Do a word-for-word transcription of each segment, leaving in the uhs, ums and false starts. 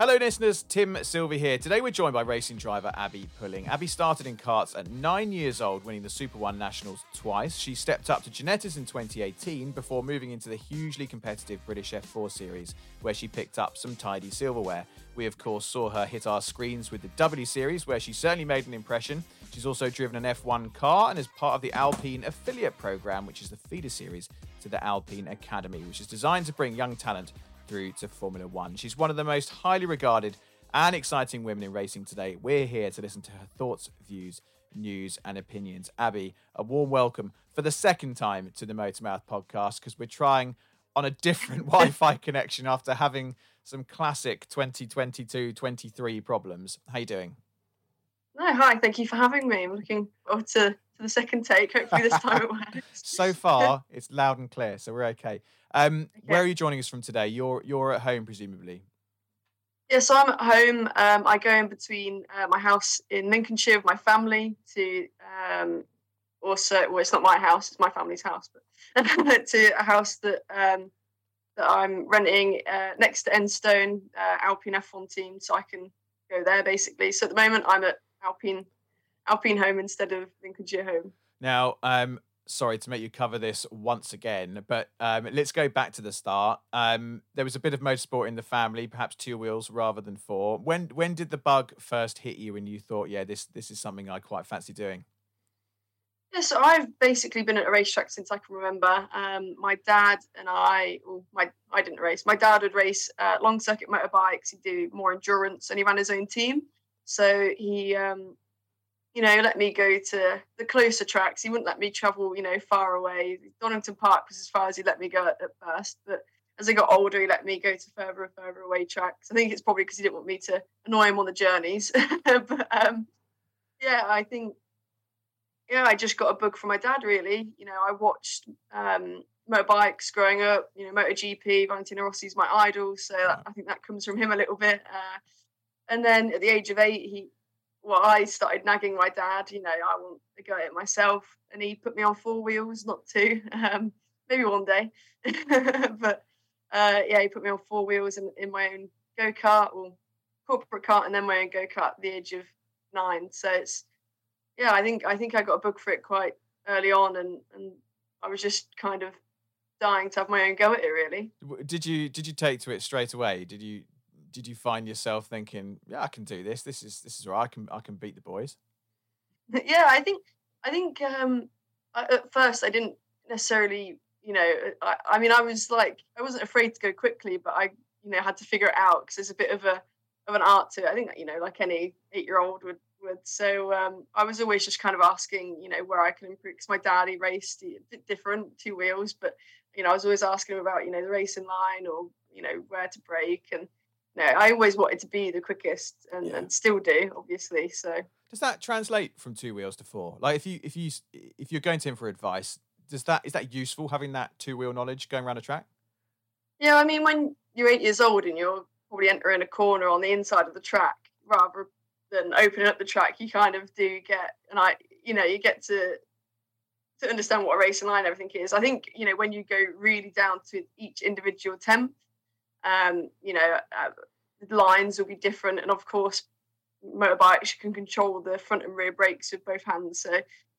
Hello listeners, Tim Silvey here. Today we're joined by racing driver Abby Pulling. Abby started in karts at nine years old, winning the Super one Nationals twice. She stepped up to Ginetta's in twenty eighteen before moving into the hugely competitive British F four Series, where she picked up some tidy silverware. We, of course, saw her hit our screens with the W Series, where she certainly made an impression. She's also driven an F one car and is part of the Alpine affiliate program, which is the feeder series to the Alpine Academy, which is designed to bring young talent through to Formula One. She's one of the most highly regarded and exciting women in racing today. We're here to listen to her thoughts, views, news, and opinions. Abby, a warm welcome for the second time to the MotorMouth podcast, because we're trying on a different Wi-Fi connection after having some classic twenty twenty-two twenty-three problems. How you doing? No, hi, thank you for having me. I'm looking forward to, to the second take. Hopefully this time it works. So far, it's loud and clear, so we're okay. Um, okay. Where are you joining us from today? You're you're at home, presumably. Yeah, so I'm at home. Um, I go in between uh, my house in Lincolnshire with my family to um, also, well, it's not my house, it's my family's house, but to a house that um, that I'm renting uh, next to Enstone, uh, Alpine F one Team, so I can go there basically. So at the moment, I'm at Alpine Alpine home instead of Lincolnshire home. Now, um, sorry to make you cover this once again, but um, let's go back to the start. Um, there was a bit of motorsport in the family, perhaps two wheels rather than four. When when did the bug first hit you and you thought, yeah, this this is something I quite fancy doing? Yeah, so I've basically been at a racetrack since I can remember. Um, my dad and I, well, my I didn't race. My dad would race uh, long circuit motorbikes. He'd do more endurance, and he ran his own team. So he, um, you know, let me go to the closer tracks. He wouldn't let me travel, you know, far away. Donington Park was as far as he let me go at, at first. But as I got older, he let me go to further and further away tracks. I think it's probably because he didn't want me to annoy him on the journeys. But um, yeah, I think, yeah, I just got a bug from my dad, really. You know, I watched um, motorbikes growing up, you know, MotoGP, Valentino Rossi's my idol. So that, I think that comes from him a little bit. Uh, And then at the age of eight, he, well, I started nagging my dad, you know, I want to go at it myself. And he put me on four wheels, not two, um, maybe one day. But uh, yeah, he put me on four wheels in, in my own go-kart, or corporate kart, and then my own go-kart at the age of nine. So it's, yeah, I think I think I got a bug for it quite early on, and, and I was just kind of dying to have my own go at it, really. Did you did you take to it straight away? Did you... Did you find yourself thinking, yeah, I can do this. This is this is right. I can I can beat the boys. Yeah, I think I think um, I, at first I didn't necessarily, you know, I, I mean, I was like, I wasn't afraid to go quickly, but I, you know, had to figure it out because there's a bit of a of an art to it. I think, you know, like any eight year old would would. So um, I was always just kind of asking, you know, where I can improve. Because my dad, he raced a bit different, two wheels, but you know, I was always asking him about, you know, the racing line, or you know, where to brake. And no, I always wanted to be the quickest, and, yeah. and still do, obviously. So does that translate from two wheels to four? Like, if you if you if you're going to him for advice, does that is that useful having that two wheel knowledge going around a track? Yeah, I mean, when you're eight years old and you're probably entering a corner on the inside of the track rather than opening up the track, you kind of do get, and I, you know, you get to to understand what a racing line everything is. I think, you know, when you go really down to each individual attempt, um you know uh, lines will be different, and of course motorbikes, you can control the front and rear brakes with both hands, so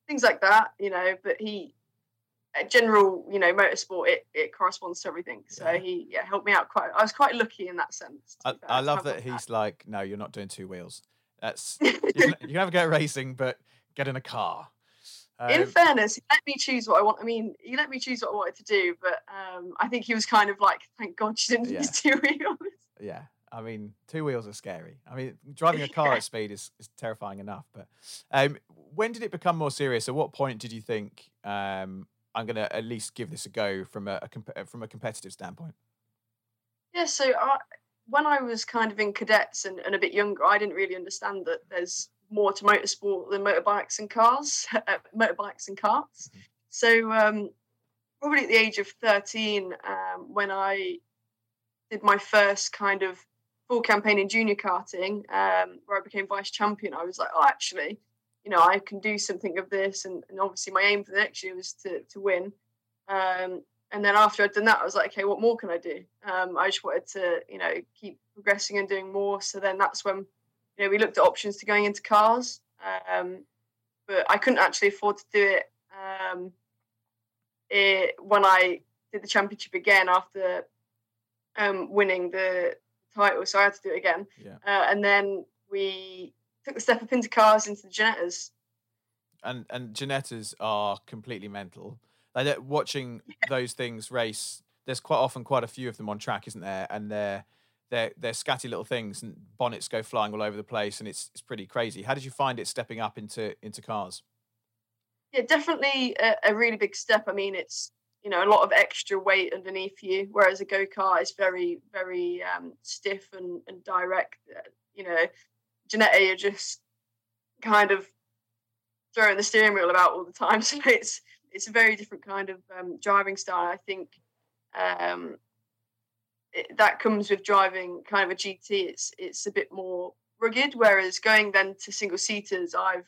things like that, you know. But he uh, general, you know, motorsport, it it corresponds to everything, so yeah. he yeah helped me out quite. I was quite lucky in that sense. I, I love that he's that. Like, no, you're not doing two wheels. That's you, can, you can have a go at racing, but get in a car. Um, in fairness, he let me choose what I want. I mean, he let me choose what I wanted to do, but um, I think he was kind of like, thank God she didn't use yeah. two wheels. Yeah, I mean, two wheels are scary. I mean, driving a car yeah. at speed is, is terrifying enough. But um, when did it become more serious? At what point did you think, um, I'm going to at least give this a go from a, a comp- from a competitive standpoint? Yeah, so I, when I was kind of in cadets and, and a bit younger, I didn't really understand that there's more to motorsport than motorbikes and cars, uh, motorbikes and karts. Mm-hmm. So um, probably at the age of thirteen, um, when I did my first kind of full campaign in junior karting, um, where I became vice champion, I was like, oh, actually, you know, I can do something of this. And, and obviously my aim for the next year was to, to win. Um, And then after I'd done that, I was like, okay, what more can I do? Um, I just wanted to, you know, keep progressing and doing more. So then that's when, you know, we looked at options to going into cars. Um, but I couldn't actually afford to do it, um, it when I did the championship again after um, winning the title. So I had to do it again. Yeah. Uh, and then we took the step up into cars, into the Ginettas. And, and Ginettas are completely mental. Like watching those things race, there's quite often quite a few of them on track, isn't there? And they're they're they're scatty little things, and bonnets go flying all over the place, and it's it's pretty crazy. How did you find it stepping up into into cars? Yeah, definitely a, a really big step. I mean, it's you know a lot of extra weight underneath you, whereas a go kart is very very um, stiff and and direct. You know, Ginetta, you're just kind of throwing the steering wheel about all the time, so it's. It's a very different kind of um, driving style. I think um, it, that comes with driving kind of a G T. It's it's a bit more rugged, whereas going then to single-seaters, I've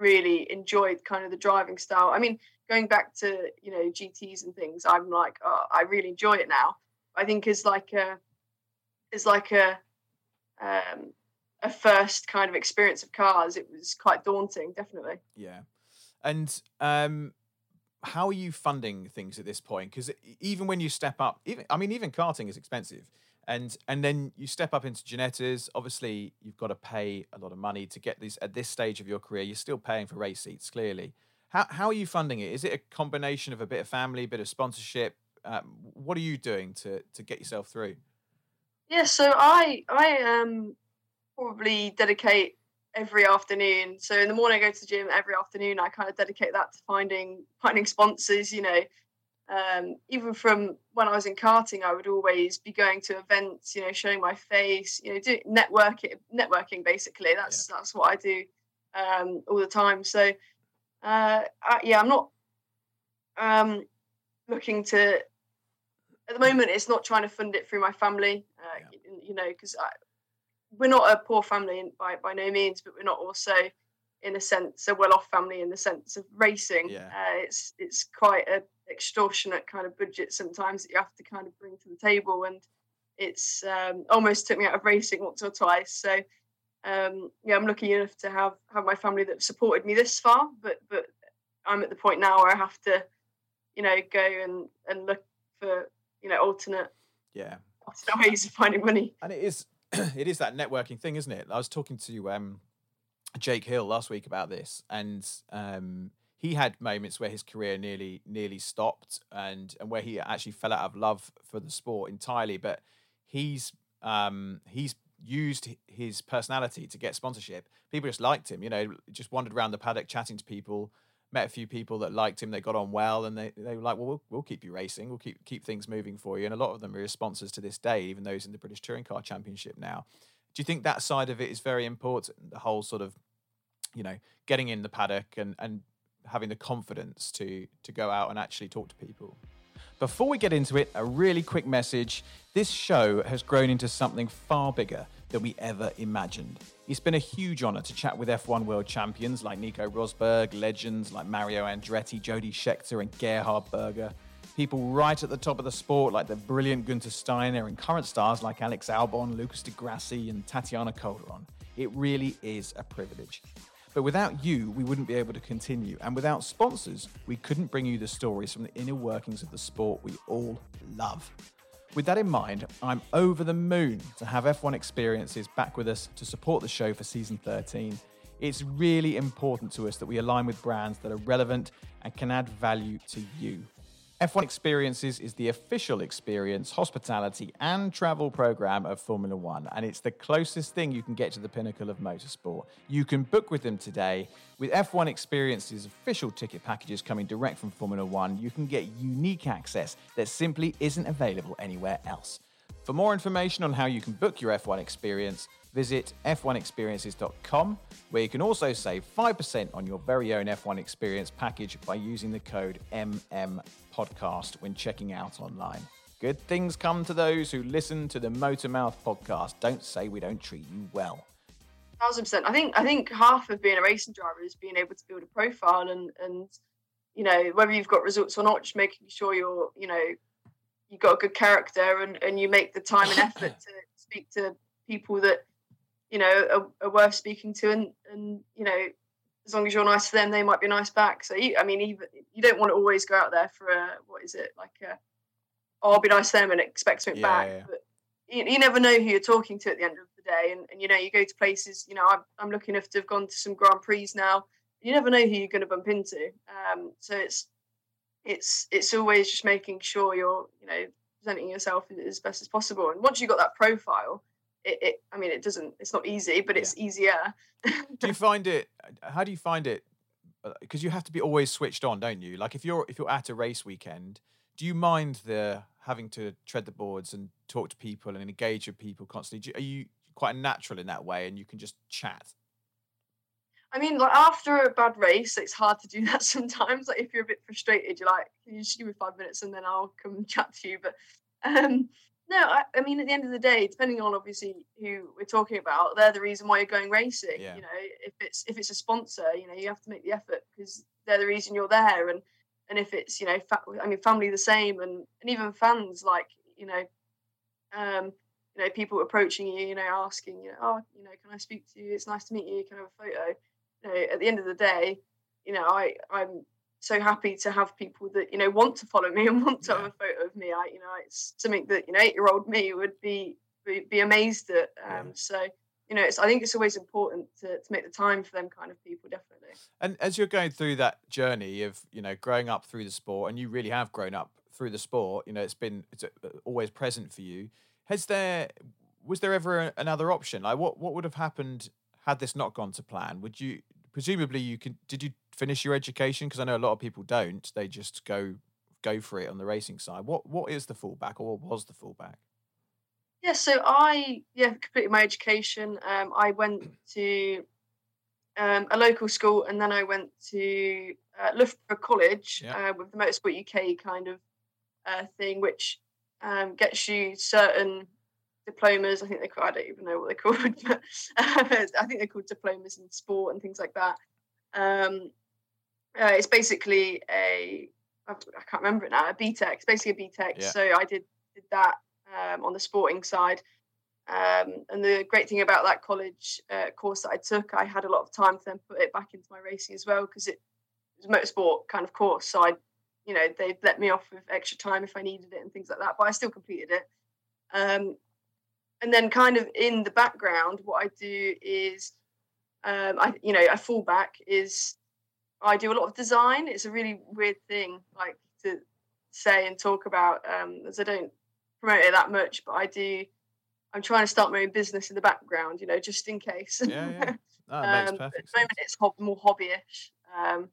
really enjoyed kind of the driving style. I mean, going back to, you know, G Ts and things, I'm like, oh, I really enjoy it now. I think it's like a, it's like a, um, a first kind of experience of cars. It was quite daunting, definitely. Yeah. And... um. How are you funding things at this point? Because even when you step up, even I mean, even karting is expensive, and and then you step up into Ginettas. Obviously, you've got to pay a lot of money to get these. At this stage of your career, you're still paying for race seats. Clearly, how how are you funding it? Is it a combination of a bit of family, a bit of sponsorship? Um, what are you doing to to get yourself through? Yeah, so I I um probably dedicate. Every afternoon. So in the morning I go to the gym, every afternoon I kind of dedicate that to finding finding sponsors, you know. Um, even from when I was in karting, I would always be going to events, you know, showing my face, you know, do networking networking basically. That's yeah. that's what I do um all the time. So uh I, yeah, I'm not um looking to at the moment it's not trying to fund it through my family. Uh, yeah. you, you know, because I we're not a poor family by by no means, but we're not also, in a sense, a well-off family in the sense of racing. Yeah. Uh, it's it's quite an extortionate kind of budget sometimes that you have to kind of bring to the table, and it's um, almost took me out of racing once or twice. So um, yeah, I'm lucky enough to have have my family that supported me this far, but but I'm at the point now where I have to, you know, go and and look for you know alternate yeah alternate ways of finding money. And it is. It is that networking thing, isn't it? I was talking to um, Jake Hill last week about this, and um, he had moments where his career nearly nearly stopped, and, and where he actually fell out of love for the sport entirely. But he's um, he's used his personality to get sponsorship. People just liked him, you know, just wandered around the paddock chatting to people, met a few people that liked him, they got on well, and they, they were like, well, well, we'll keep you racing, we'll keep keep things moving for you. And a lot of them are his sponsors to this day, even those in the British Touring Car Championship now. Do you think that side of it is very important, the whole sort of, you know, getting in the paddock and, and having the confidence to to go out and actually talk to people? Before we get into it, a really quick message. This show has grown into something far bigger than we ever imagined. It's been a huge honour to chat with F one world champions like Nico Rosberg, legends like Mario Andretti, Jody Scheckter and Gerhard Berger, people right at the top of the sport like the brilliant Gunther Steiner and current stars like Alex Albon, Lucas Degrassi and Tatiana Calderon. It really is a privilege. But without you, we wouldn't be able to continue. And without sponsors, we couldn't bring you the stories from the inner workings of the sport we all love. With that in mind, I'm over the moon to have F one Experiences back with us to support the show for season thirteen. It's really important to us that we align with brands that are relevant and can add value to you. F one Experiences is the official experience, hospitality and travel program of Formula One, and it's the closest thing you can get to the pinnacle of motorsport. You can book with them today. With F one Experiences' official ticket packages coming direct from Formula One, you can get unique access that simply isn't available anywhere else. For more information on how you can book your F one Experience, visit f one experiences dot com, where you can also save five percent on your very own F one Experience package by using the code M M podcast when checking out online. Good things come to those who listen to the MotorMouth podcast. Don't say we don't treat you well. one thousand percent. I think, I think half of being a racing driver is being able to build a profile and, and you know, whether you've got results or not, just making sure you're, you know, you got a good character and, and you make the time and effort to speak to people that, you know, are, are worth speaking to. And, and, you know, as long as you're nice to them, they might be nice back. So, you, I mean, even, you don't want to always go out there for a, what is it, like a, oh, I'll be nice to them and expect something yeah, back. Yeah. But you, you never know who you're talking to at the end of the day. And, and you know, you go to places, you know, I'm, I'm lucky enough to have gone to some Grand Prix now. You never know who you're going to bump into. Um, so it's, It's it's always just making sure you're, you know, presenting yourself as best as possible. And once you've got that profile, it, it I mean, it doesn't, it's not easy, but it's yeah. easier. Do you find it, how do you find it? Because you have to be always switched on, don't you? Like if you're, if you're at a race weekend, do you mind the having to tread the boards and talk to people and engage with people constantly? Do, are you quite natural in that way and you can just chat? I mean, like after a bad race, it's hard to do that sometimes. Like if you're a bit frustrated, you're like, can you just give me five minutes and then I'll come and chat to you? But um, no, I, I mean, at the end of the day, depending on obviously who we're talking about, they're the reason why you're going racing. Yeah. You know, if it's if it's a sponsor, you know, you have to make the effort because they're the reason you're there. And and if it's, you know, fa- I mean, family the same, and, and even fans, like, you know, um, you know, people approaching you, you know, asking, you know, oh, you know, can I speak to you? It's nice to meet you. Can I have a photo? You know, at the end of the day, you know, I, I'm so happy to have people that, you know, want to follow me and want to yeah. have a photo of me. I, you know, it's something that, you know, eight-year-old me would be be amazed at. Um, yeah. So, you know, it's, I think it's always important to, to make the time for them kind of people, definitely. And as you're going through that journey of, you know, growing up through the sport, and you really have grown up through the sport, you know, it's been it's always present for you. Has there, was there ever a, another option? Like what, what would have happened had this not gone to plan? Would you, Presumably you can, did you finish your education? Because I know a lot of people don't, they just go go for it on the racing side. What What is the fallback, or what was the fallback? Yeah, so I yeah completed my education. Um, I went to um, a local school, and then I went to uh, Loughborough College yeah. uh, with the Motorsport U K kind of uh, thing, which um, gets you certain diplomas, I think they're called, I don't even know what they're called, but uh, I think they're called diplomas in sport and things like that. Um, uh, it's basically a, I can't remember it now, a B TEC, it's basically a B TEC. Yeah. So I did, did that um, on the sporting side. Um, and the great thing about that college uh, course that I took, I had a lot of time to then put it back into my racing as well, because it was a motorsport kind of course. So I, you know, they let me off with extra time if I needed it and things like that, but I still completed it. Um, And then kind of in the background, what I do is, um, I you know, I fall back is I do a lot of design. It's a really weird thing like to say and talk about um, as I don't promote it that much, but I do, I'm trying to start my own business in the background, you know, just in case. Yeah, yeah. That um, makes perfect but at the moment sense. It's more hobbyish. Um,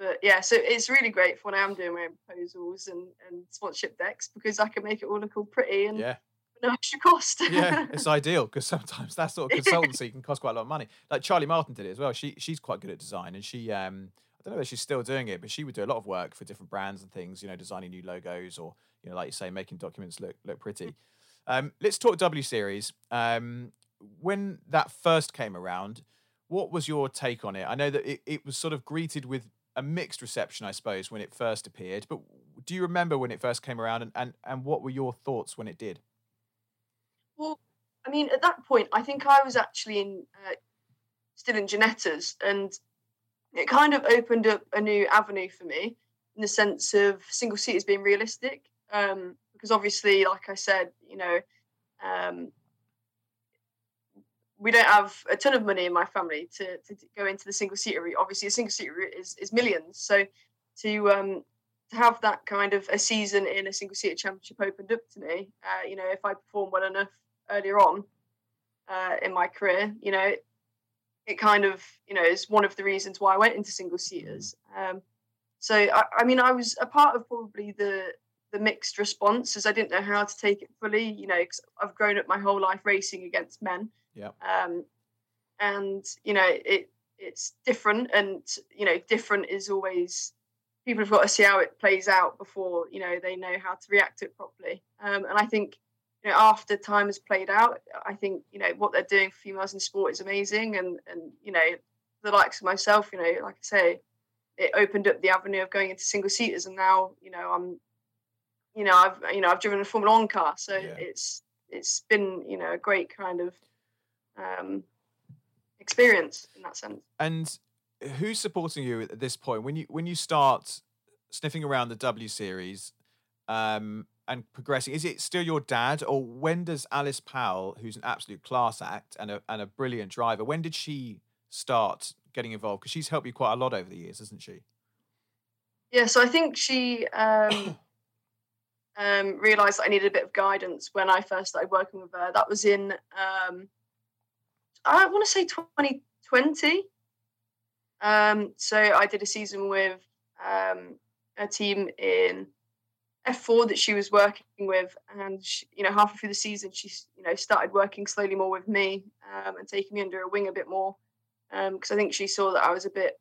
but yeah, so it's really great for when I am doing my own proposals and, and sponsorship decks, because I can make it all look all pretty and yeah. no extra cost. Yeah, it's ideal, because sometimes that sort of consultancy can cost quite a lot of money. Like Charlie Martin did it as well. She she's quite good at design, and she um I don't know if she's still doing it, but she would do a lot of work for different brands and things. You know, designing new logos, or you know, like you say, making documents look look pretty. Um, let's talk W Series. Um, when that first came around, what was your take on it? I know that it, it was sort of greeted with a mixed reception, I suppose, when it first appeared. But do you remember when it first came around, and and, and what were your thoughts when it did? Well, I mean, at that point, I think I was actually in uh, still in Ginetta's, and it kind of opened up a new avenue for me in the sense of single seaters being realistic. Um, because obviously, like I said, you know, um, we don't have a ton of money in my family to, to go into the single seater route. Obviously, a single seater route is, is millions. So to um, to have that kind of a season in a single seater championship opened up to me. Uh, you know, if I perform well enough earlier on uh, in my career, you know, it, it kind of, you know, is one of the reasons why I went into single seaters. Um, so, I, I mean, I was a part of probably the the mixed response, as I didn't know how to take it fully, you know, because I've grown up my whole life racing against men. Yeah. Um, and, you know, it it's different, and, you know, different is always, people have got to see how it plays out before, you know, they know how to react to it properly. Um, and I think, you know, after time has played out, I think, you know, what they're doing for females in sport is amazing. And, and you know, the likes of myself, you know, like I say, it opened up the avenue of going into single-seaters. And now, you know, I'm you know, I've you know I've driven a Formula One car, so yeah. it's it's been you know a great kind of um, experience in that sense. And who's supporting you at this point when you when you start sniffing around the W Series um, and progressing? Is it still your dad, or when does Alice Powell, who's an absolute class act and a and a brilliant driver, when did she start getting involved? Because she's helped you quite a lot over the years, hasn't she? Yeah, so I think she um, um, realised that I needed a bit of guidance when I first started working with her. That was in, um, I want to say twenty twenty. Um, so I did a season with um, a team in F four that she was working with, and she, you know, halfway through the season, she you know started working slowly more with me um, and taking me under her wing a bit more, because um, I think she saw that I was a bit,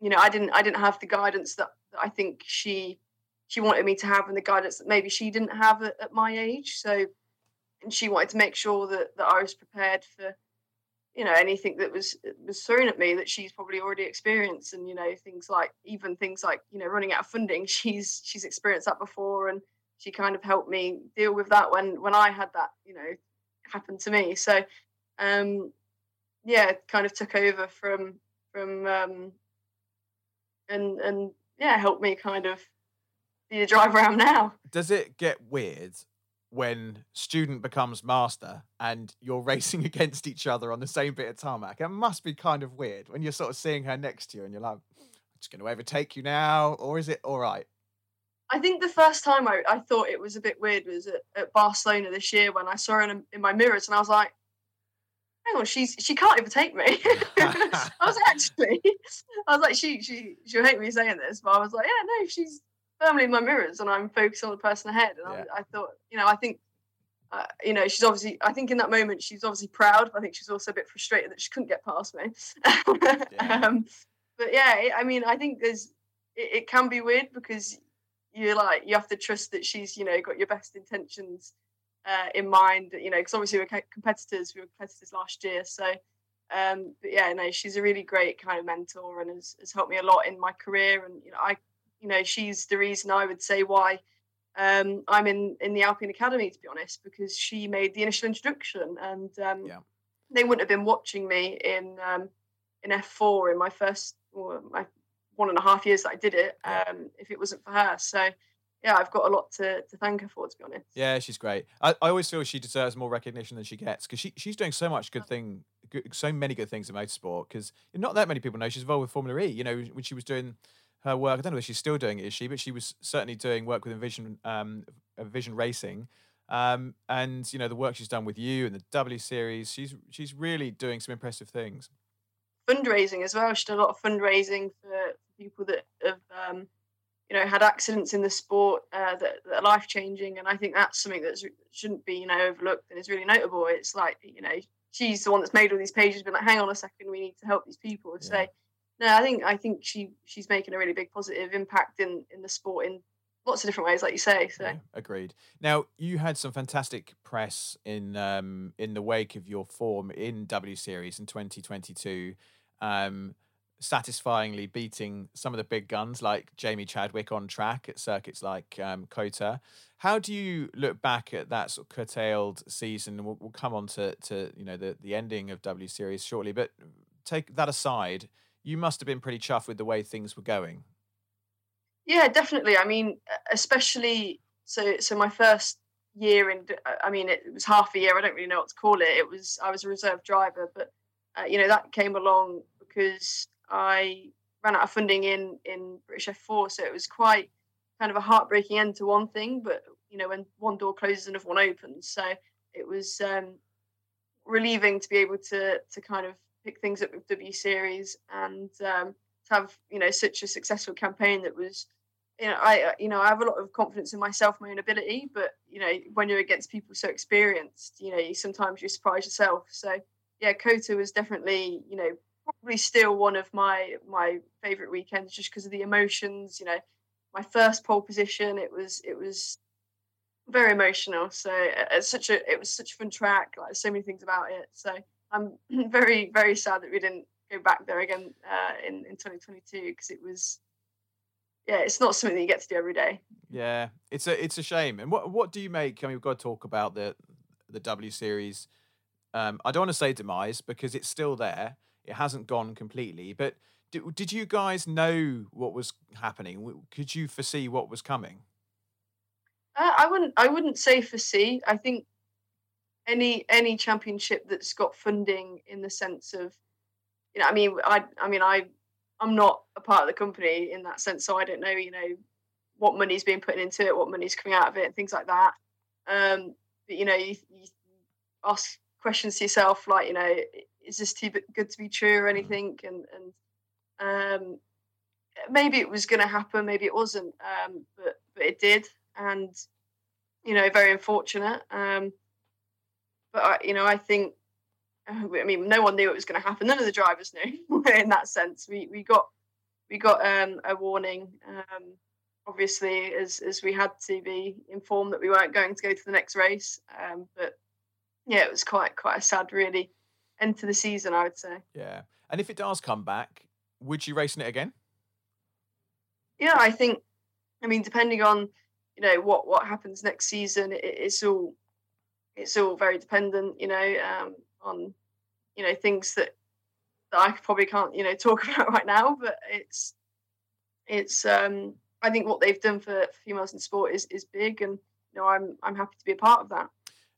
you know, I didn't I didn't have the guidance that. that I think she she wanted me to have, and the guidance that maybe she didn't have at, at my age. So, and she wanted to make sure that, that I was prepared for, you know, anything that was was thrown at me that she's probably already experienced, and you know, things like even things like you know, running out of funding. She's she's experienced that before, and she kind of helped me deal with that when when I had that, you know, happen to me. So, um, yeah, kind of took over from from um, and and. yeah, helped me kind of be the driver I am now. Does it get weird when student becomes master and you're racing against each other on the same bit of tarmac? It must be kind of weird when you're sort of seeing her next to you and you're like, I'm just going to overtake you now, or is it all right? I think the first time I, I thought it was a bit weird was at, at Barcelona this year when I saw her in, in my mirrors and I was like, hang on, she's she can't overtake me. I was actually, I was like, she she she'll hate me saying this, but I was like, yeah, no, she's firmly in my mirrors, and I'm focused on the person ahead. And yeah. I, I thought, you know, I think, uh, you know, she's obviously, I think in that moment she's obviously proud, but I think she's also a bit frustrated that she couldn't get past me. yeah. Um, but yeah, it, I mean, I think there's, it, it can be weird because you're like, you have to trust that she's, you know, got your best intentions Uh, in mind, you know, because obviously we were competitors, we were competitors last year. So, um, but yeah, no, she's a really great kind of mentor and has, has helped me a lot in my career. And, you know, I, you know, she's the reason I would say why um, I'm in, in the Alpine Academy, to be honest, because she made the initial introduction, and um, yeah. they wouldn't have been watching me in um, in F four in my first, well, my one and a half years that I did it yeah. um, if it wasn't for her. So, yeah, I've got a lot to, to thank her for, to be honest. Yeah, she's great. I, I always feel she deserves more recognition than she gets, because she, she's doing so much good thing, good, so many good things in motorsport, because not that many people know she's involved with Formula E. You know, when she was doing her work, I don't know if she's still doing it, is she? But she was certainly doing work with Envision, um, Envision Racing. Um, and, you know, the work she's done with you and the W Series, she's she's really doing some impressive things. Fundraising as well. She did a lot of fundraising for people that have... Um, you know, had accidents in the sport uh, that, that are life-changing, and I think that's something that shouldn't be, you know, overlooked and is really notable. It's like, you know, she's the one that's made all these pages, been like, hang on a second, we need to help these people. Yeah. So, no, I think I think she she's making a really big positive impact in, in the sport in lots of different ways, like you say. So yeah, agreed. Now, you had some fantastic press in um, in the wake of your form in W Series in twenty twenty-two. Um, satisfyingly beating some of the big guns like Jamie Chadwick on track at circuits like um, Kota. How do you look back at that sort of curtailed season? We'll, we'll come on to, to you know the, the ending of W Series shortly, but take that aside, you must have been pretty chuffed with the way things were going. Yeah, definitely. I mean, especially, so so my first year, in, I mean, it was half a year, I don't really know what to call it. It was, I was a reserve driver, but uh, you know, that came along because I ran out of funding in, in British F four, so it was quite kind of a heartbreaking end to one thing. But you know, when one door closes, another one opens. So it was um, relieving to be able to to kind of pick things up with W Series and um, to have you know such a successful campaign that was you know I you know I have a lot of confidence in myself, my own ability. But you know, when you're against people so experienced, you know, you sometimes you surprise yourself. So yeah, Kota was definitely you know. probably still one of my my favorite weekends, just because of the emotions. You know, my first pole position, it was it was very emotional. So it's such a it was such a fun track. Like so many things about it. So I'm very very sad that we didn't go back there again uh, in in twenty twenty-two, because it was yeah, it's not something that you get to do every day. Yeah, it's a it's a shame. And what what do you make? I mean, we've got to talk about the the W Series. Um, I don't want to say demise because it's still there. It hasn't gone completely. But did, did you guys know what was happening? Could you foresee what was coming? Uh, I wouldn't. I wouldn't say foresee. I think any any championship that's got funding in the sense of, you know, I mean, I I mean, I I'm not a part of the company in that sense, so I don't know, you know, what money's being put into it, what money's coming out of it, and things like that. Um, but you know, you, you ask questions to yourself like, you know, is this too good to be true or anything? And and um, maybe it was going to happen, maybe it wasn't, um, but but it did. And, you know, very unfortunate. Um, but, I, you know, I think, I mean, no one knew it was going to happen. None of the drivers knew in that sense. We we got we got um, a warning, um, obviously, as, as we had to be informed that we weren't going to go to the next race. Um, but, yeah, it was quite, quite a sad, really, end to the season, I would say. Yeah. And if it does come back, would you race in it again? Yeah, I think, I mean, depending on, you know, what what happens next season, it, it's all it's all very dependent, you know, um, on, you know, things that, that I probably can't, you know, talk about right now. But it's it's um, I think what they've done for females in sport is is big, and you know, I'm I'm happy to be a part of that.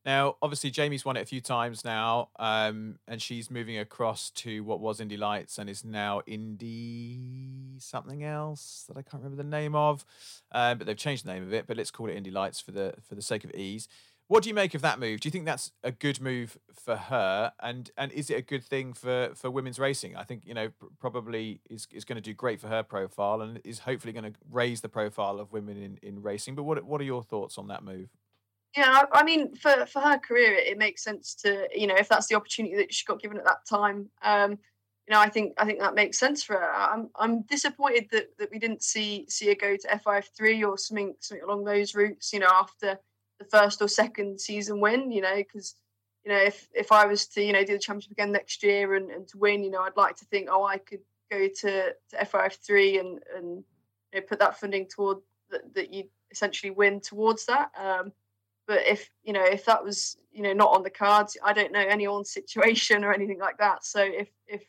Now, obviously, Jamie's won it a few times now, um, and she's moving across to what was Indy Lights and is now Indy something else that I can't remember the name of, um, but they've changed the name of it. But let's call it Indy Lights for the for the sake of ease. What do you make of that move? Do you think that's a good move for her, and and is it a good thing for, for women's racing? I think, you know, probably is is going to do great for her profile and is hopefully going to raise the profile of women in, in racing. But what what are your thoughts on that move? Yeah, I mean, for, for her career, it, it makes sense to, you know, if that's the opportunity that she got given at that time, um, you know, I think I think that makes sense for her. I'm I'm disappointed that, that we didn't see see her go to F I F three or something something along those routes, you know, after the first or second season win, you know, because, you know, if, if I was to, you know, do the championship again next year and, and to win, you know, I'd like to think, oh, I could go to, to F I F three and, and you know, put that funding toward that, that you essentially win towards that. Um, But if, you know, if that was, you know, not on the cards, I don't know anyone's situation or anything like that. So if, if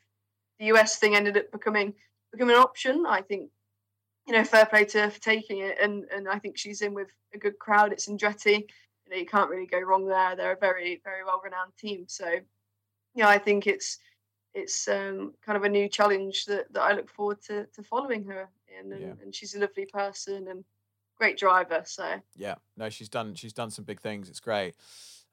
the U S thing ended up becoming becoming an option, I think, you know, fair play to her for taking it. And and I think she's in with a good crowd. It's Andretti. You know, you can't really go wrong there. They're a very, very well-renowned team. So, you know, I think it's it's um, kind of a new challenge that, that I look forward to, to following her in. And, yeah. and she's a lovely person and great driver, so yeah, no, she's done she's done some big things. It's great.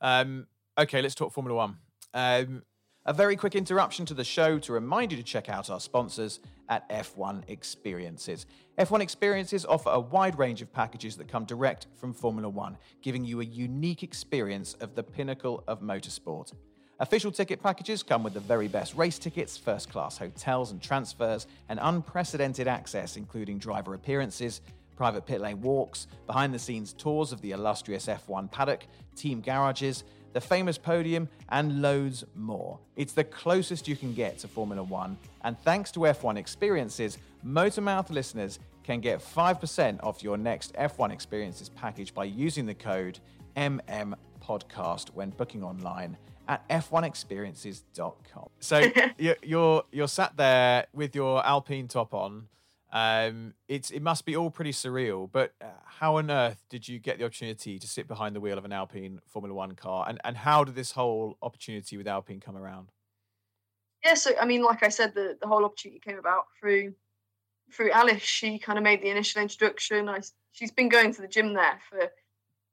Um, okay, let's talk Formula One. Um, a very quick interruption to the show to remind you to check out our sponsors at F one Experiences. F one Experiences offer a wide range of packages that come direct from Formula One, giving you a unique experience of the pinnacle of motorsport. Official ticket packages come with the very best race tickets, first-class hotels and transfers, and unprecedented access, including driver appearances, private pit lane walks, behind-the-scenes tours of the illustrious F one paddock, team garages, the famous podium, and loads more. It's the closest you can get to Formula One, and thanks to F one Experiences, MotorMouth listeners can get five percent off your next F one Experiences package by using the code M M Podcast when booking online at f one experiences dot com. So you're you're sat there with your Alpine top on. Um, it's it must be all pretty surreal, but how on earth did you get the opportunity to sit behind the wheel of an Alpine Formula One car, and, and how did this whole opportunity with Alpine come around? Yeah, so, I mean, like I said, the, the whole opportunity came about through through Alice. She kind of made the initial introduction. I, she's been going to the gym there for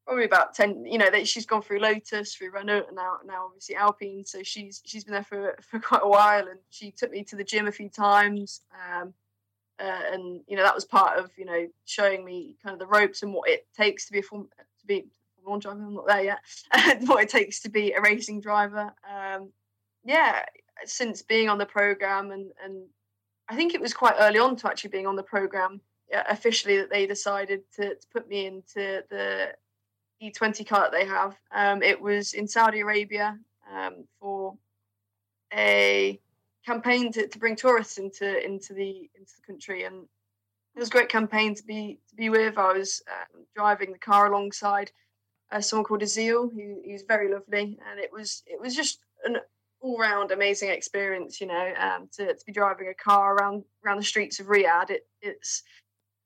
probably about ten, you know, that she's gone through Lotus, through Renault, and now, now obviously Alpine, so she's she's been there for, for quite a while, and she took me to the gym a few times, um, Uh, and, you know, that was part of, you know, showing me kind of the ropes and what it takes to be a form, to be a driver. I'm not there yet. What it takes to be a racing driver. Um, yeah, since being on the programme, and, and I think it was quite early on to actually being on the programme uh, officially that they decided to, to put me into the E twenty car that they have. Um, it was in Saudi Arabia um, for a campaign to, to bring tourists into into the into the country, and it was a great campaign to be to be with. I was um, driving the car alongside uh, someone called Azil, who who's very lovely, and it was it was just an all-round amazing experience, you know, um, to, to be driving a car around around the streets of Riyadh. It, it's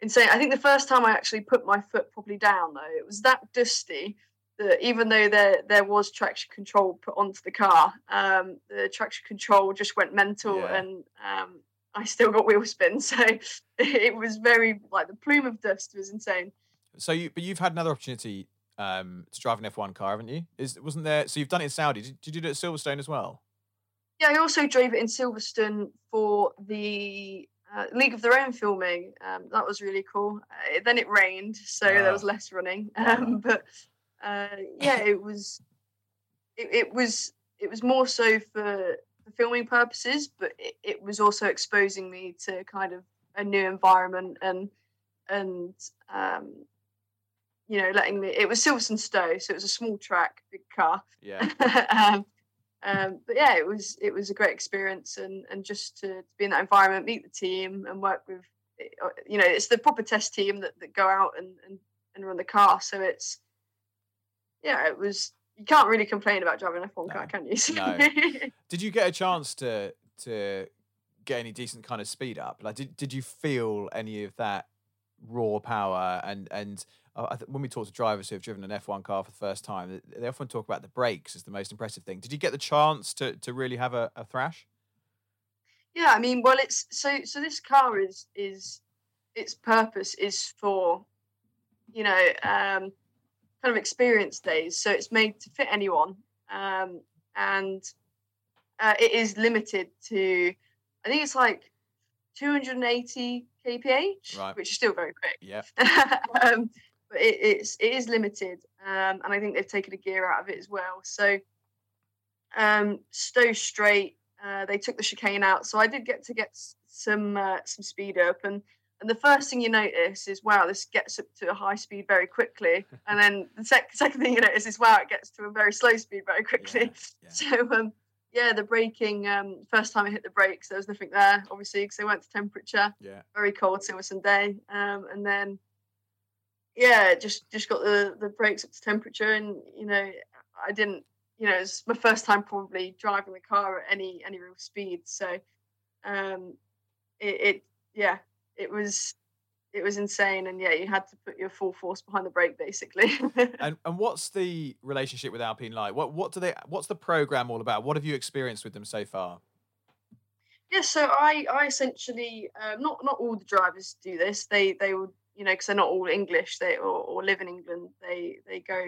insane. I think the first time I actually put my foot properly down, though, it was that dusty that even though there there was traction control put onto the car, um, the traction control just went mental, yeah. and um, I still got wheel spin. So it was very, like, the plume of dust was insane. So you, but you've had another opportunity um, to drive an F one car, haven't you? Is wasn't there? So you've done it in Saudi. Did, did you do it at Silverstone as well? Yeah, I also drove it in Silverstone for the uh, League of Their Own filming. Um, that was really cool. Uh, then it rained, so wow. there was less running. Um, wow. But uh, yeah, it was it, it was it was more so for, for filming purposes, but it, it was also exposing me to kind of a new environment and and um, you know, letting me. It was Silverstone Stowe, so it was a small track, big car. Yeah. um, Um, but yeah, it was it was a great experience, and, and just to, to be in that environment, meet the team, and work with, you know, it's the proper test team that, that go out and, and, and run the car. So it's, yeah, it was, you can't really complain about driving an F one no. car, can you? No. Did you get a chance to to get any decent kind of speed up? Like, did did you feel any of that raw power? And and uh, I th- when we talk to drivers who have driven an F one car for the first time, they often talk about the brakes as the most impressive thing. Did you get the chance to to really have a, a thrash? Yeah, I mean, well, it's so so this car is is its purpose is for, you know, um kind of experience days, so it's made to fit anyone, um and uh, it is limited to, I think it's like two hundred eighty k p h, right, which is still very quick. Yeah. um, but it, it's it is limited, um, and I think they've taken a gear out of it as well. So um, Stowe straight, uh, they took the chicane out, so I did get to get some uh, some speed up, and and the first thing you notice is, wow, this gets up to a high speed very quickly, and then the sec- second thing you notice is, wow, it gets to a very slow speed very quickly. Yeah, yeah. So. Um, Yeah, the braking, um, first time I hit the brakes, there was nothing there, obviously, because they went to temperature. Yeah. Very cold Silverstone day. Um, and then, yeah, just, just got the, the brakes up to temperature. And, you know, I didn't, you know, it's my first time probably driving the car at any any real speed. So, um, it, it, yeah, it was it was insane. And, yeah, you had to put your full force behind the brake, basically. And and what's the relationship with Alpine like? What what do they? What's the program all about? What have you experienced with them so far? Yeah, so I I essentially um, not not all the drivers do this. They they would, you know, because they're not all English. They or, or live in England. They they go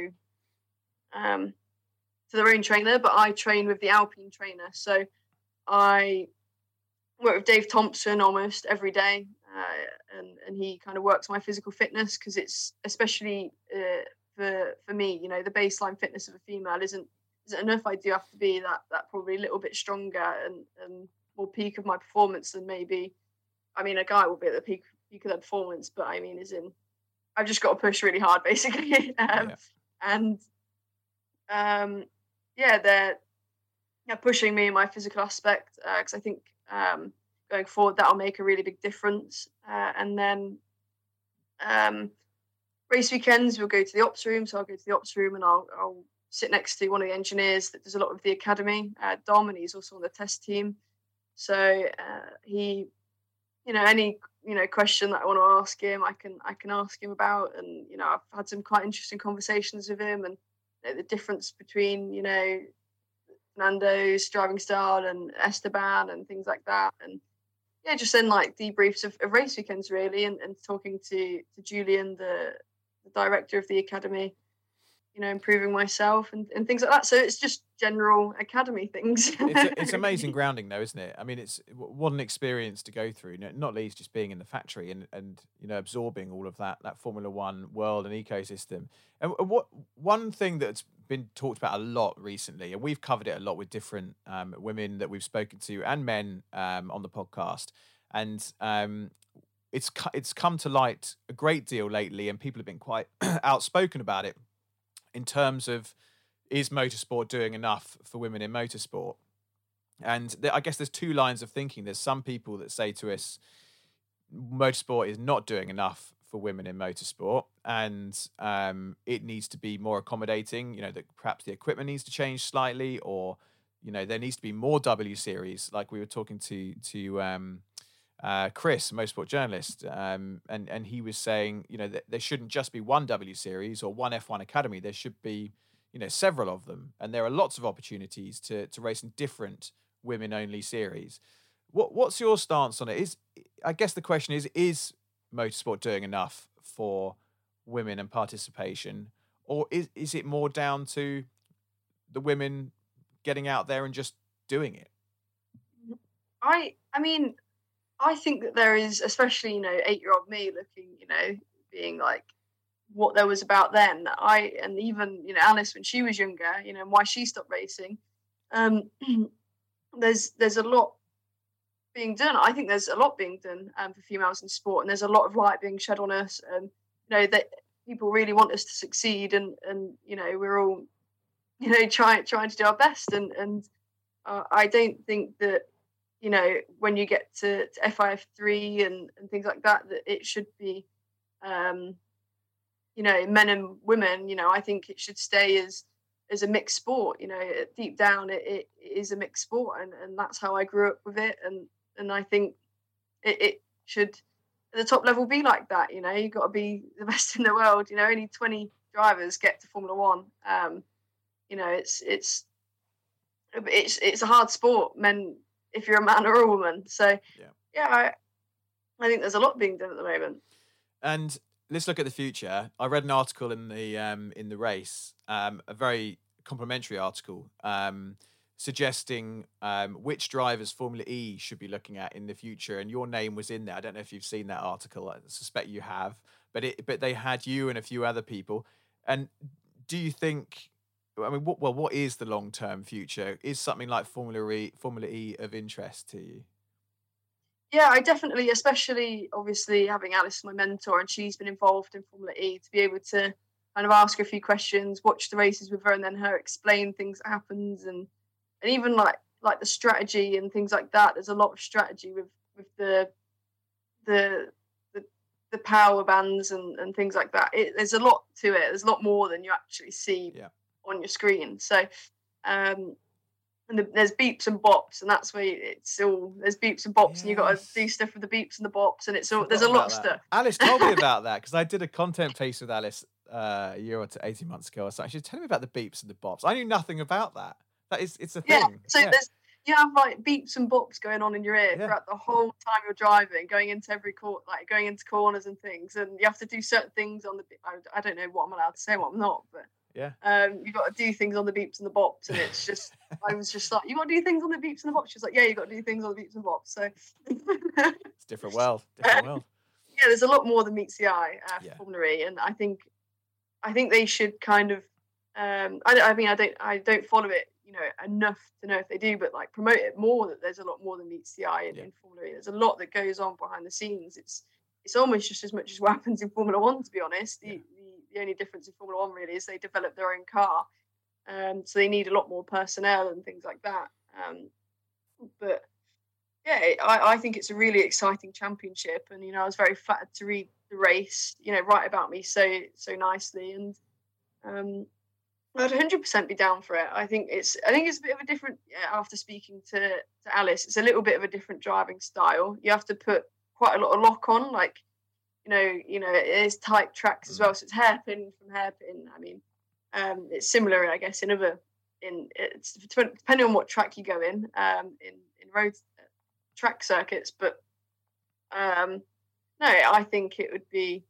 um, to their own trainer. But I train with the Alpine trainer. So I work with Dave Thompson almost every day. Uh, and, and he kind of works my physical fitness, because it's especially uh, for for me, you know, the baseline fitness of a female isn't isn't enough. I do have to be that that probably a little bit stronger and, and more peak of my performance than maybe. I mean, a guy will be at the peak peak of their performance, but I mean, as in, I've just got to push really hard, basically. um, yeah. And um, yeah, they're, they're pushing me in my physical aspect, because uh, I think. Um, Going forward, that'll make a really big difference. Uh, and then um, race weekends, we'll go to the ops room. So I'll go to the ops room and I'll, I'll sit next to one of the engineers that does a lot of the academy, uh, Dom, and he's also on the test team. So uh, he, you know, any you know question that I want to ask him, I can I can ask him about. And you know, I've had some quite interesting conversations with him, and you know, the difference between you know Fernando's driving style and Esteban and things like that, and. Yeah, just then like debriefs of, of race weekends really, and, and talking to, to Julian, the, the director of the academy, you know, improving myself and, and things like that. So it's just general academy things. it's, it's amazing grounding though, isn't it? I mean, it's what an experience to go through, not least just being in the factory and, and you know, absorbing all of that, that Formula One world and ecosystem. And what one thing that's been talked about a lot recently, and we've covered it a lot with different um, women that we've spoken to and men um, on the podcast, and um, it's cu- it's come to light a great deal lately, and people have been quite outspoken about it in terms of, is motorsport doing enough for women in motorsport? And th- I guess there's two lines of thinking. There's some people that say to us, motorsport is not doing enough for women in motorsport, and um, it needs to be more accommodating. You know, that perhaps the equipment needs to change slightly, or, you know, there needs to be more W Series. Like we were talking to to um, uh, Chris, a motorsport journalist, um, and and he was saying, you know, that there shouldn't just be one W Series or one F one Academy. There should be, you know, several of them, and there are lots of opportunities to to race in different women-only series. What what's your stance on it? Is I guess the question is is motorsport doing enough for women and participation, or is is it more down to the women getting out there and just doing it? I I mean, I think that there is, especially, you know, eight-year-old me looking, you know, being like what there was about then. That I and even, you know, Alice when she was younger, you know, and why she stopped racing. Um, there's there's a lot being done. I think there's a lot being done um, for females in sport, and there's a lot of light being shed on us, and you know that people really want us to succeed, and and you know we're all you know trying trying to do our best, and and uh, I don't think that you know when you get to, to F I F three and, and things like that that it should be um, you know men and women. You know I think it should stay as as a mixed sport. You know deep down it, it, it is a mixed sport, and and that's how I grew up with it, and. And I think it, it should, at the top level, be like that. You know, you've got to be the best in the world. You know, only twenty drivers get to Formula One. Um, you know, it's it's it's it's a hard sport, men, if you're a man or a woman. So, yeah, yeah I, I think there's a lot being done at the moment. And let's look at the future. I read an article in the um, in the race, um, a very complimentary article, Um suggesting um, which drivers Formula E should be looking at in the future, and your name was in there. I don't know if you've seen that article. I suspect you have, but it but they had you and a few other people. And do you think? I mean, what, well, what is the long term future? Is something like Formula E, Formula E of interest to you? Yeah, I definitely, especially obviously having Alice, my mentor, and she's been involved in Formula E, to be able to kind of ask her a few questions, watch the races with her, and then her explain things that happens and. And even like like the strategy and things like that, there's a lot of strategy with, with the, the the the power bands and, and things like that. It, there's a lot to it. There's a lot more than you actually see yeah. on your screen. So, um, and the, there's beeps and bops, and that's where it's all there's beeps and bops, yes. and you got to do stuff with the beeps and the bops, and it's all there's a lot of stuff. Alice told me about that because I did a content piece with Alice uh, a year or two, eighteen months ago or something. She was telling me about the beeps and the bops. I knew nothing about that. That is, it's a thing. Yeah, so yeah. There's, you have like beeps and bops going on in your ear yeah. throughout the whole time you're driving, going into every court, like going into corners and things, and you have to do certain things on the. I don't know what I'm allowed to say, what I'm not, but yeah, um, you got to do things on the beeps and the bops, and it's just, I was just like, you got to do things on the beeps and the bops. She's like, yeah, you got to do things on the beeps and bops. So it's different world, different world. Yeah, there's a lot more than meets the eye uh, for yeah. Formula E, and I think, I think they should kind of. Um, I, I mean, I don't, I don't follow it. You know enough to know if they do, but like promote it more. That there's a lot more than meets the eye in, yeah. in Formula E. There's a lot that goes on behind the scenes. It's it's almost just as much as what happens in Formula One, to be honest. The, yeah. the the only difference in Formula One really is they develop their own car, um, so they need a lot more personnel and things like that. Um, but yeah, I, I think it's a really exciting championship, and you know I was very flattered to read the race. You know, write about me so so nicely, and. Um, I'd one hundred percent be down for it. I think it's. I think it's a bit of a different. Yeah, after speaking to, to Alice, it's a little bit of a different driving style. You have to put quite a lot of lock on, like you know, you know, it is tight tracks as well. So it's hairpin from hairpin. I mean, um, it's similar, I guess, in other in it's depending on what track you go in, um, in in road uh, track circuits. But um, no, I think it would be.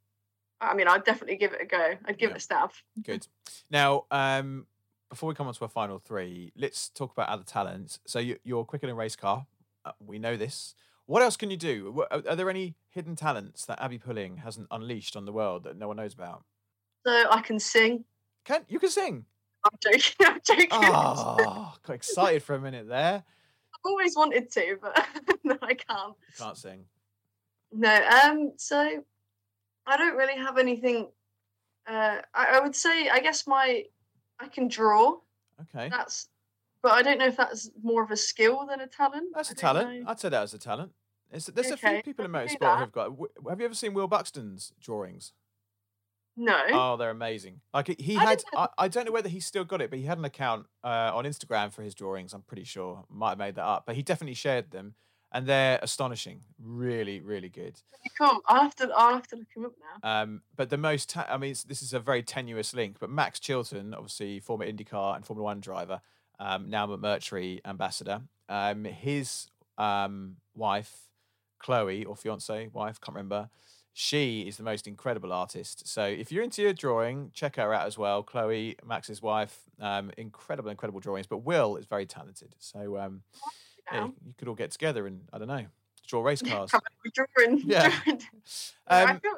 I mean, I'd definitely give it a go. I'd give yeah. it a stab. Good. Now, um, before we come on to our final three, let's talk about other talents. So you, you're quicker in a race car. Uh, we know this. What else can you do? Are, are there any hidden talents that Abby Pulling hasn't unleashed on the world that no one knows about? So I can sing. Can you can sing? I'm joking. I'm joking. Oh, got excited for a minute there. I've always wanted to, but no, I can't. You can't sing. No. Um. So. I don't really have anything. Uh, I, I would say, I guess my, I can draw. Okay. That's, but I don't know if that's more of a skill than a talent. That's a talent. Know. I'd say that as a talent. It's, there's okay, a few people in motorsport who've got. Have you ever seen Will Buxton's drawings? No. Oh, they're amazing. Like he I had, I, I don't know whether he's still got it, but he had an account uh, on Instagram for his drawings. I'm pretty sure, might have made that up, but he definitely shared them, and they're astonishing. Really, really good. Cool. I'll have to, I'll have to look him up now. Um, but the most, ta- I mean, it's, this is a very tenuous link. But Max Chilton, obviously former IndyCar and Formula One driver, um, now McMurtry ambassador. Um, his um wife, Chloe, or fiance, wife, can't remember. She is the most incredible artist. So if you're into your drawing, check her out as well. Chloe, Max's wife, um, incredible, incredible drawings. But Will is very talented. So um, yeah. Yeah, you could all get together and, I don't know, draw race cars. drawing, yeah. drawing. Um, I feel,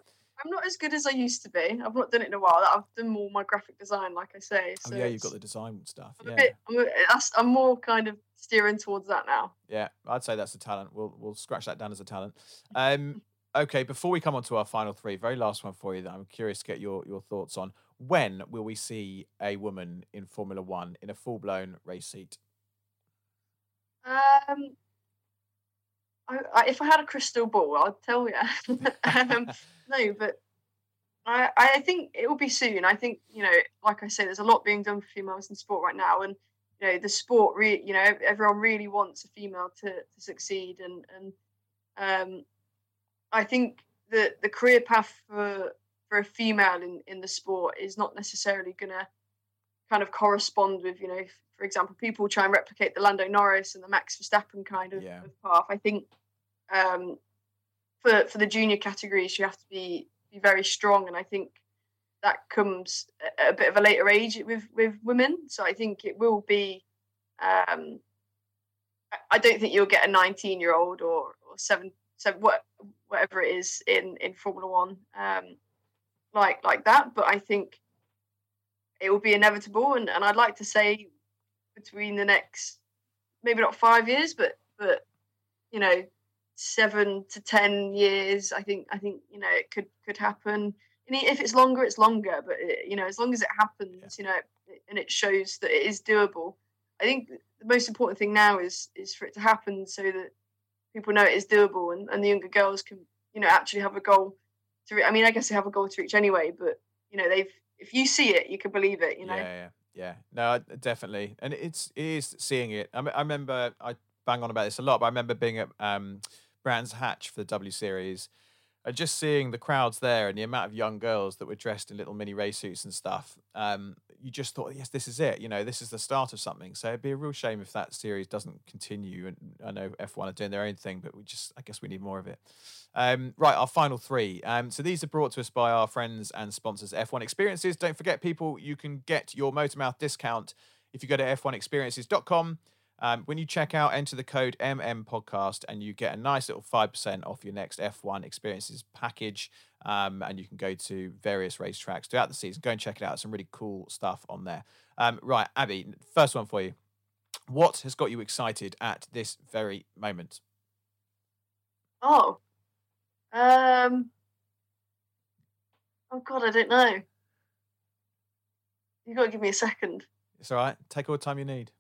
I'm not as good as I used to be. I've not done it in a while. I've done more my graphic design, like I say. So oh, yeah, you've got the design stuff. I'm, yeah. a bit, I'm, a, I'm more kind of steering towards that now. Yeah, I'd say that's a talent. We'll, we'll scratch that down as a talent. Um Okay, before we come on to our final three, very last one for you that I'm curious to get your, your thoughts on. When will we see a woman in Formula One in a full-blown race seat? Um, I, I, if I had a crystal ball, I'd tell you. um, no, but I, I think it will be soon. I think, you know, like I say, there's a lot being done for females in sport right now. And, you know, the sport, re- you know, everyone really wants a female to, to succeed. And, and um. I think the, the career path for for a female in, in the sport is not necessarily going to kind of correspond with, you know, if, for example, people try and replicate the Lando Norris and the Max Verstappen kind of, yeah. of path. I think um, for for the junior categories, you have to be, be very strong. And I think that comes at a bit of a later age with, with women. So I think it will be... Um, I don't think you'll get a nineteen-year-old or, or seven. So what, whatever it is in, in Formula One, um, like like that. But I think it will be inevitable. And, and I'd like to say between the next, maybe not five years, but, but you know, seven to ten years, I think, I think you know, it could, could happen. And if it's longer, it's longer. But, it, you know, as long as it happens, you know, and it shows that it is doable. I think the most important thing now is is for it to happen so that people know it is doable, and, and the younger girls can, you know, actually have a goal to re- I mean, I guess they have a goal to reach anyway, but, you know, they've, if you see it, you can believe it, you know? Yeah, yeah, yeah. No, definitely. And it's, it is seeing it. I, mean, I remember, I bang on about this a lot, but I remember being at um, Brands Hatch for the W Series and just seeing the crowds there and the amount of young girls that were dressed in little mini race suits and stuff. Um, you just thought, yes, this is it. You know, this is the start of something. So it'd be a real shame if that series doesn't continue. And I know F one are doing their own thing, but we just, I guess we need more of it. Um, right, our final three. Um, so these are brought to us by our friends and sponsors, F one Experiences. Don't forget, people, you can get your MotorMouth discount if you go to f one experiences dot com. Um, when you check out, enter the code M M Podcast and you get a nice little five percent off your next F one Experiences package. Um, and you can go to various racetracks throughout the season. Go and check it out. Some really cool stuff on there. Um, right, Abby, first one for you. What has got you excited at this very moment? Oh. Um. Oh, God, I don't know. You've got to give me a second. It's all right. Take all the time you need.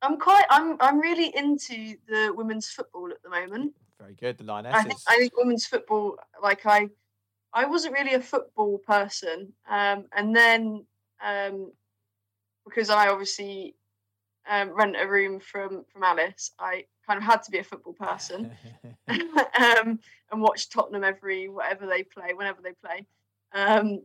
I'm quite. I'm. I'm really into the women's football at the moment. Very good. The Lionesses. I think, I think women's football. Like I, I wasn't really a football person, um, and then um, because I obviously um, rent a room from from Alice, I kind of had to be a football person, um, and watch Tottenham every whatever they play, whenever they play. Um,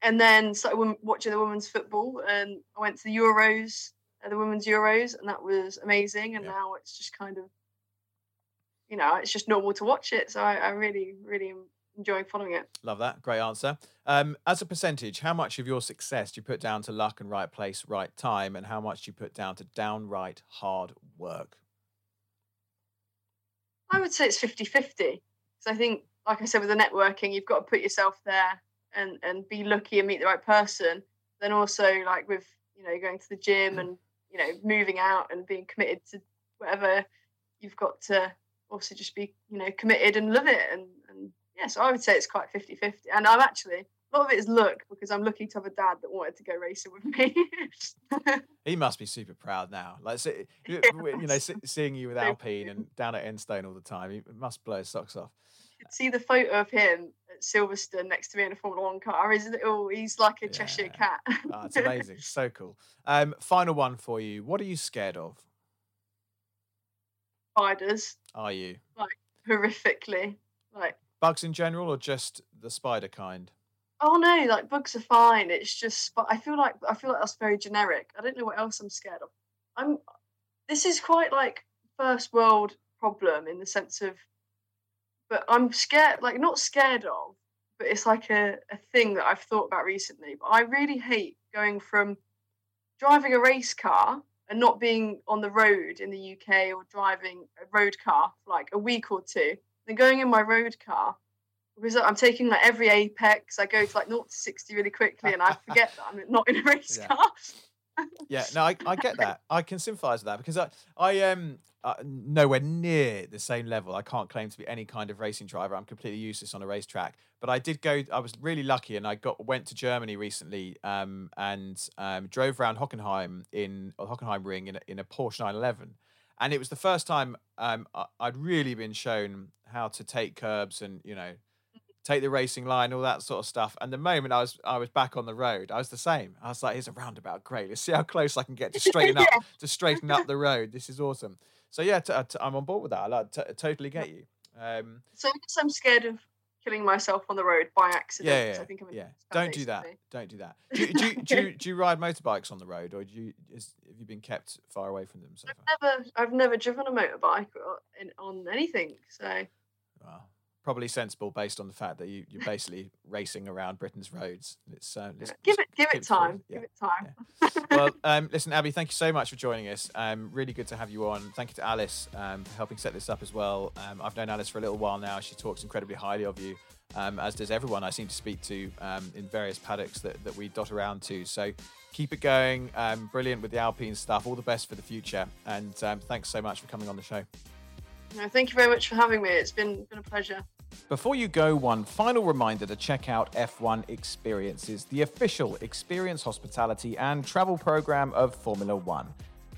and then started watching the women's football, and I went to the Euros. The women's Euros, and that was amazing. And yeah. Now it's just kind of, you know, it's just normal to watch it. So I, I really, really am enjoying following it. Love that. Great answer. Um, as a percentage, how much of your success do you put down to luck and right place, right time, and how much do you put down to downright hard work? I would say it's fifty-fifty. Because I think, like I said, with the networking, you've got to put yourself there and, and be lucky and meet the right person. Then also, like with, you know, going to the gym and, you know, moving out and being committed to whatever, you've got to also just be, you know, committed and love it. And, and yeah, so I would say it's quite fifty-fifty. And I'm actually, A lot of it is luck, because I'm lucky to have a dad that wanted to go racing with me. He must be super proud now. Like, see, yeah. you know, see, seeing you with Alpine and down at Enstone all the time, he must blow his socks off. You could see the photo of him at Silverstone next to me in a Formula One car. His little, he's like a yeah. Cheshire cat. Oh, it's amazing. So cool. Um, final one for you. What are you scared of? Spiders. Are you? Like, horrifically. Like bugs in general, or just the spider kind? Oh no, like bugs are fine. It's just, but I feel like I feel like that's very generic. I don't know what else I'm scared of. I'm. This is quite like first world problem in the sense of, but I'm scared, like not scared of, but it's like a, a thing that I've thought about recently. But I really hate going from driving a race car and not being on the road in the U K, or driving a road car for like a week or two, then going in my road car. Because I'm taking like every apex, I go to like zero to sixty really quickly, and I forget that I'm not in a race yeah. car. yeah, no, I, I get that. I can sympathise with that, because I I am um, uh, nowhere near the same level. I can't claim to be any kind of racing driver. I'm completely useless on a racetrack. But I did go. I was really lucky, and I got went to Germany recently, um, and um, drove around Hockenheim in or Hockenheim Ring in a, in a Porsche nine eleven. And it was the first time um, I, I'd really been shown how to take curbs and you know. take the racing line, all that sort of stuff. And the moment I was I was back on the road, I was the same. I was like, here's a roundabout, great. Let's see how close I can get to straighten yeah. up to straighten up the road. This is awesome. So yeah, t- t- I'm on board with that. I like t- totally get you. Um, so I guess I'm scared of killing myself on the road by accident. Yeah, yeah, yeah. I think I'm yeah. Don't do that. Don't do that. Do, do, do, do, do you ride motorbikes on the road, or do you is, have you been kept far away from them so far? I've never I've never driven a motorbike or in, on anything. So. Wow. Probably sensible, based on the fact that you, you're basically racing around Britain's roads. It's, um, it's give it, give it time, yeah. give it time. Yeah. Well, um, listen, Abby, thank you so much for joining us. Um, really good to have you on. Thank you to Alice um, for helping set this up as well. Um, I've known Alice for a little while now. She talks incredibly highly of you, um, as does everyone I seem to speak to um, in various paddocks that, that we dot around to. So keep it going. Um, brilliant with the Alpine stuff. All the best for the future. And um, thanks so much for coming on the show. No, thank you very much for having me. It's been, been a pleasure. Before you go, one final reminder to check out F one Experiences, the official experience, hospitality and travel program of Formula One.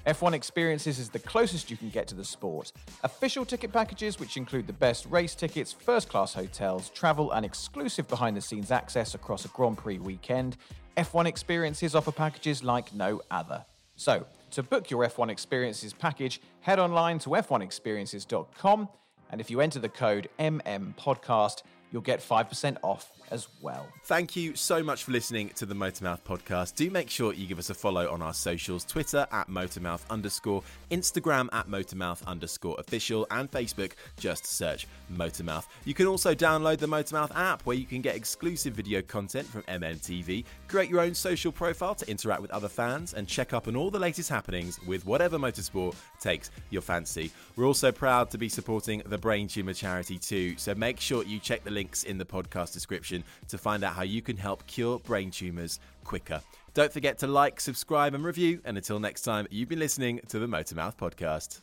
F one Experiences is the closest you can get to the sport. Official ticket packages, which include the best race tickets, first-class hotels, travel and exclusive behind-the-scenes access across a Grand Prix weekend. F one Experiences offer packages like no other. So, to book your F one Experiences package, head online to f one experiences dot com, and if you enter the code M M Podcast, you'll get five percent off as well. Thank you so much for listening to the MotorMouth podcast. Do make sure you give us a follow on our socials, Twitter at MotorMouth underscore, Instagram at MotorMouth underscore official, and Facebook, just search MotorMouth. You can also download the MotorMouth app, where you can get exclusive video content from M M T V, create your own social profile to interact with other fans, and check up on all the latest happenings with whatever motorsport takes your fancy. We're also proud to be supporting the Brain Tumour Charity too, so make sure you check the links in the podcast description to find out how you can help cure brain tumours quicker. Don't forget to like, subscribe and review, and until next time, you've been listening to the MotorMouth podcast.